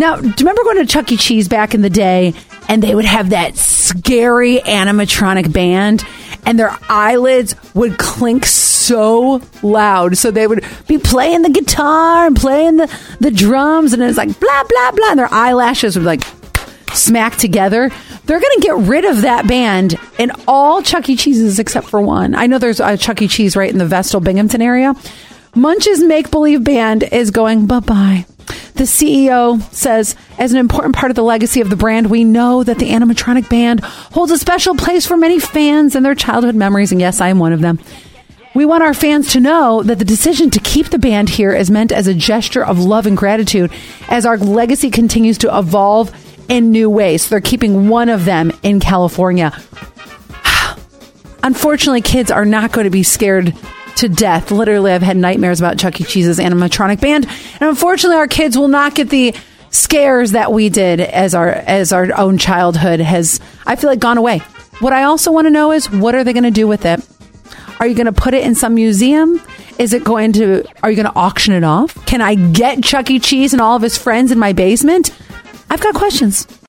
Now, do you remember going to Chuck E. Cheese back in the day, and they would have that scary animatronic band, and their eyelids would clink so loud. So they would be playing the guitar and playing the drums, and it's like, blah, blah, blah, and their eyelashes would like smack together. They're going to get rid of that band in all Chuck E. Cheese's except for one. I know there's a Chuck E. Cheese right in the Vestal Binghamton area. Munch's Make-Believe Band is going bye-bye. The CEO says, as an important part of the legacy of the brand, we know that the animatronic band holds a special place for many fans and their childhood memories. And yes, I am one of them. We want our fans to know that the decision to keep the band here is meant as a gesture of love and gratitude as our legacy continues to evolve in new ways. So they're keeping one of them in California. Unfortunately, kids are not going to be scared to death. Literally, I've had nightmares about Chuck E. Cheese's animatronic band, and unfortunately, our kids will not get the scares that we did as our own childhood has, I feel like, gone away. What I also want to know is, what are they going to do with it? Are you going to put it in some museum? Are you going to auction it off? Can I get Chuck E. Cheese and all of his friends in my basement? I've got questions.